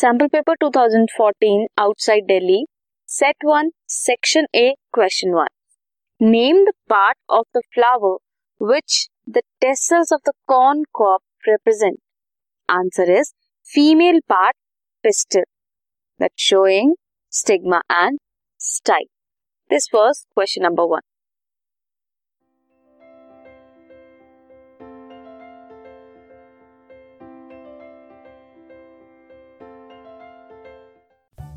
Sample paper 2014 outside Delhi, set 1 section A question 1। Name the part of the flower which the tassels of the corn crop represent. Answer is female part pistil that showing stigma and style. This was question number 1.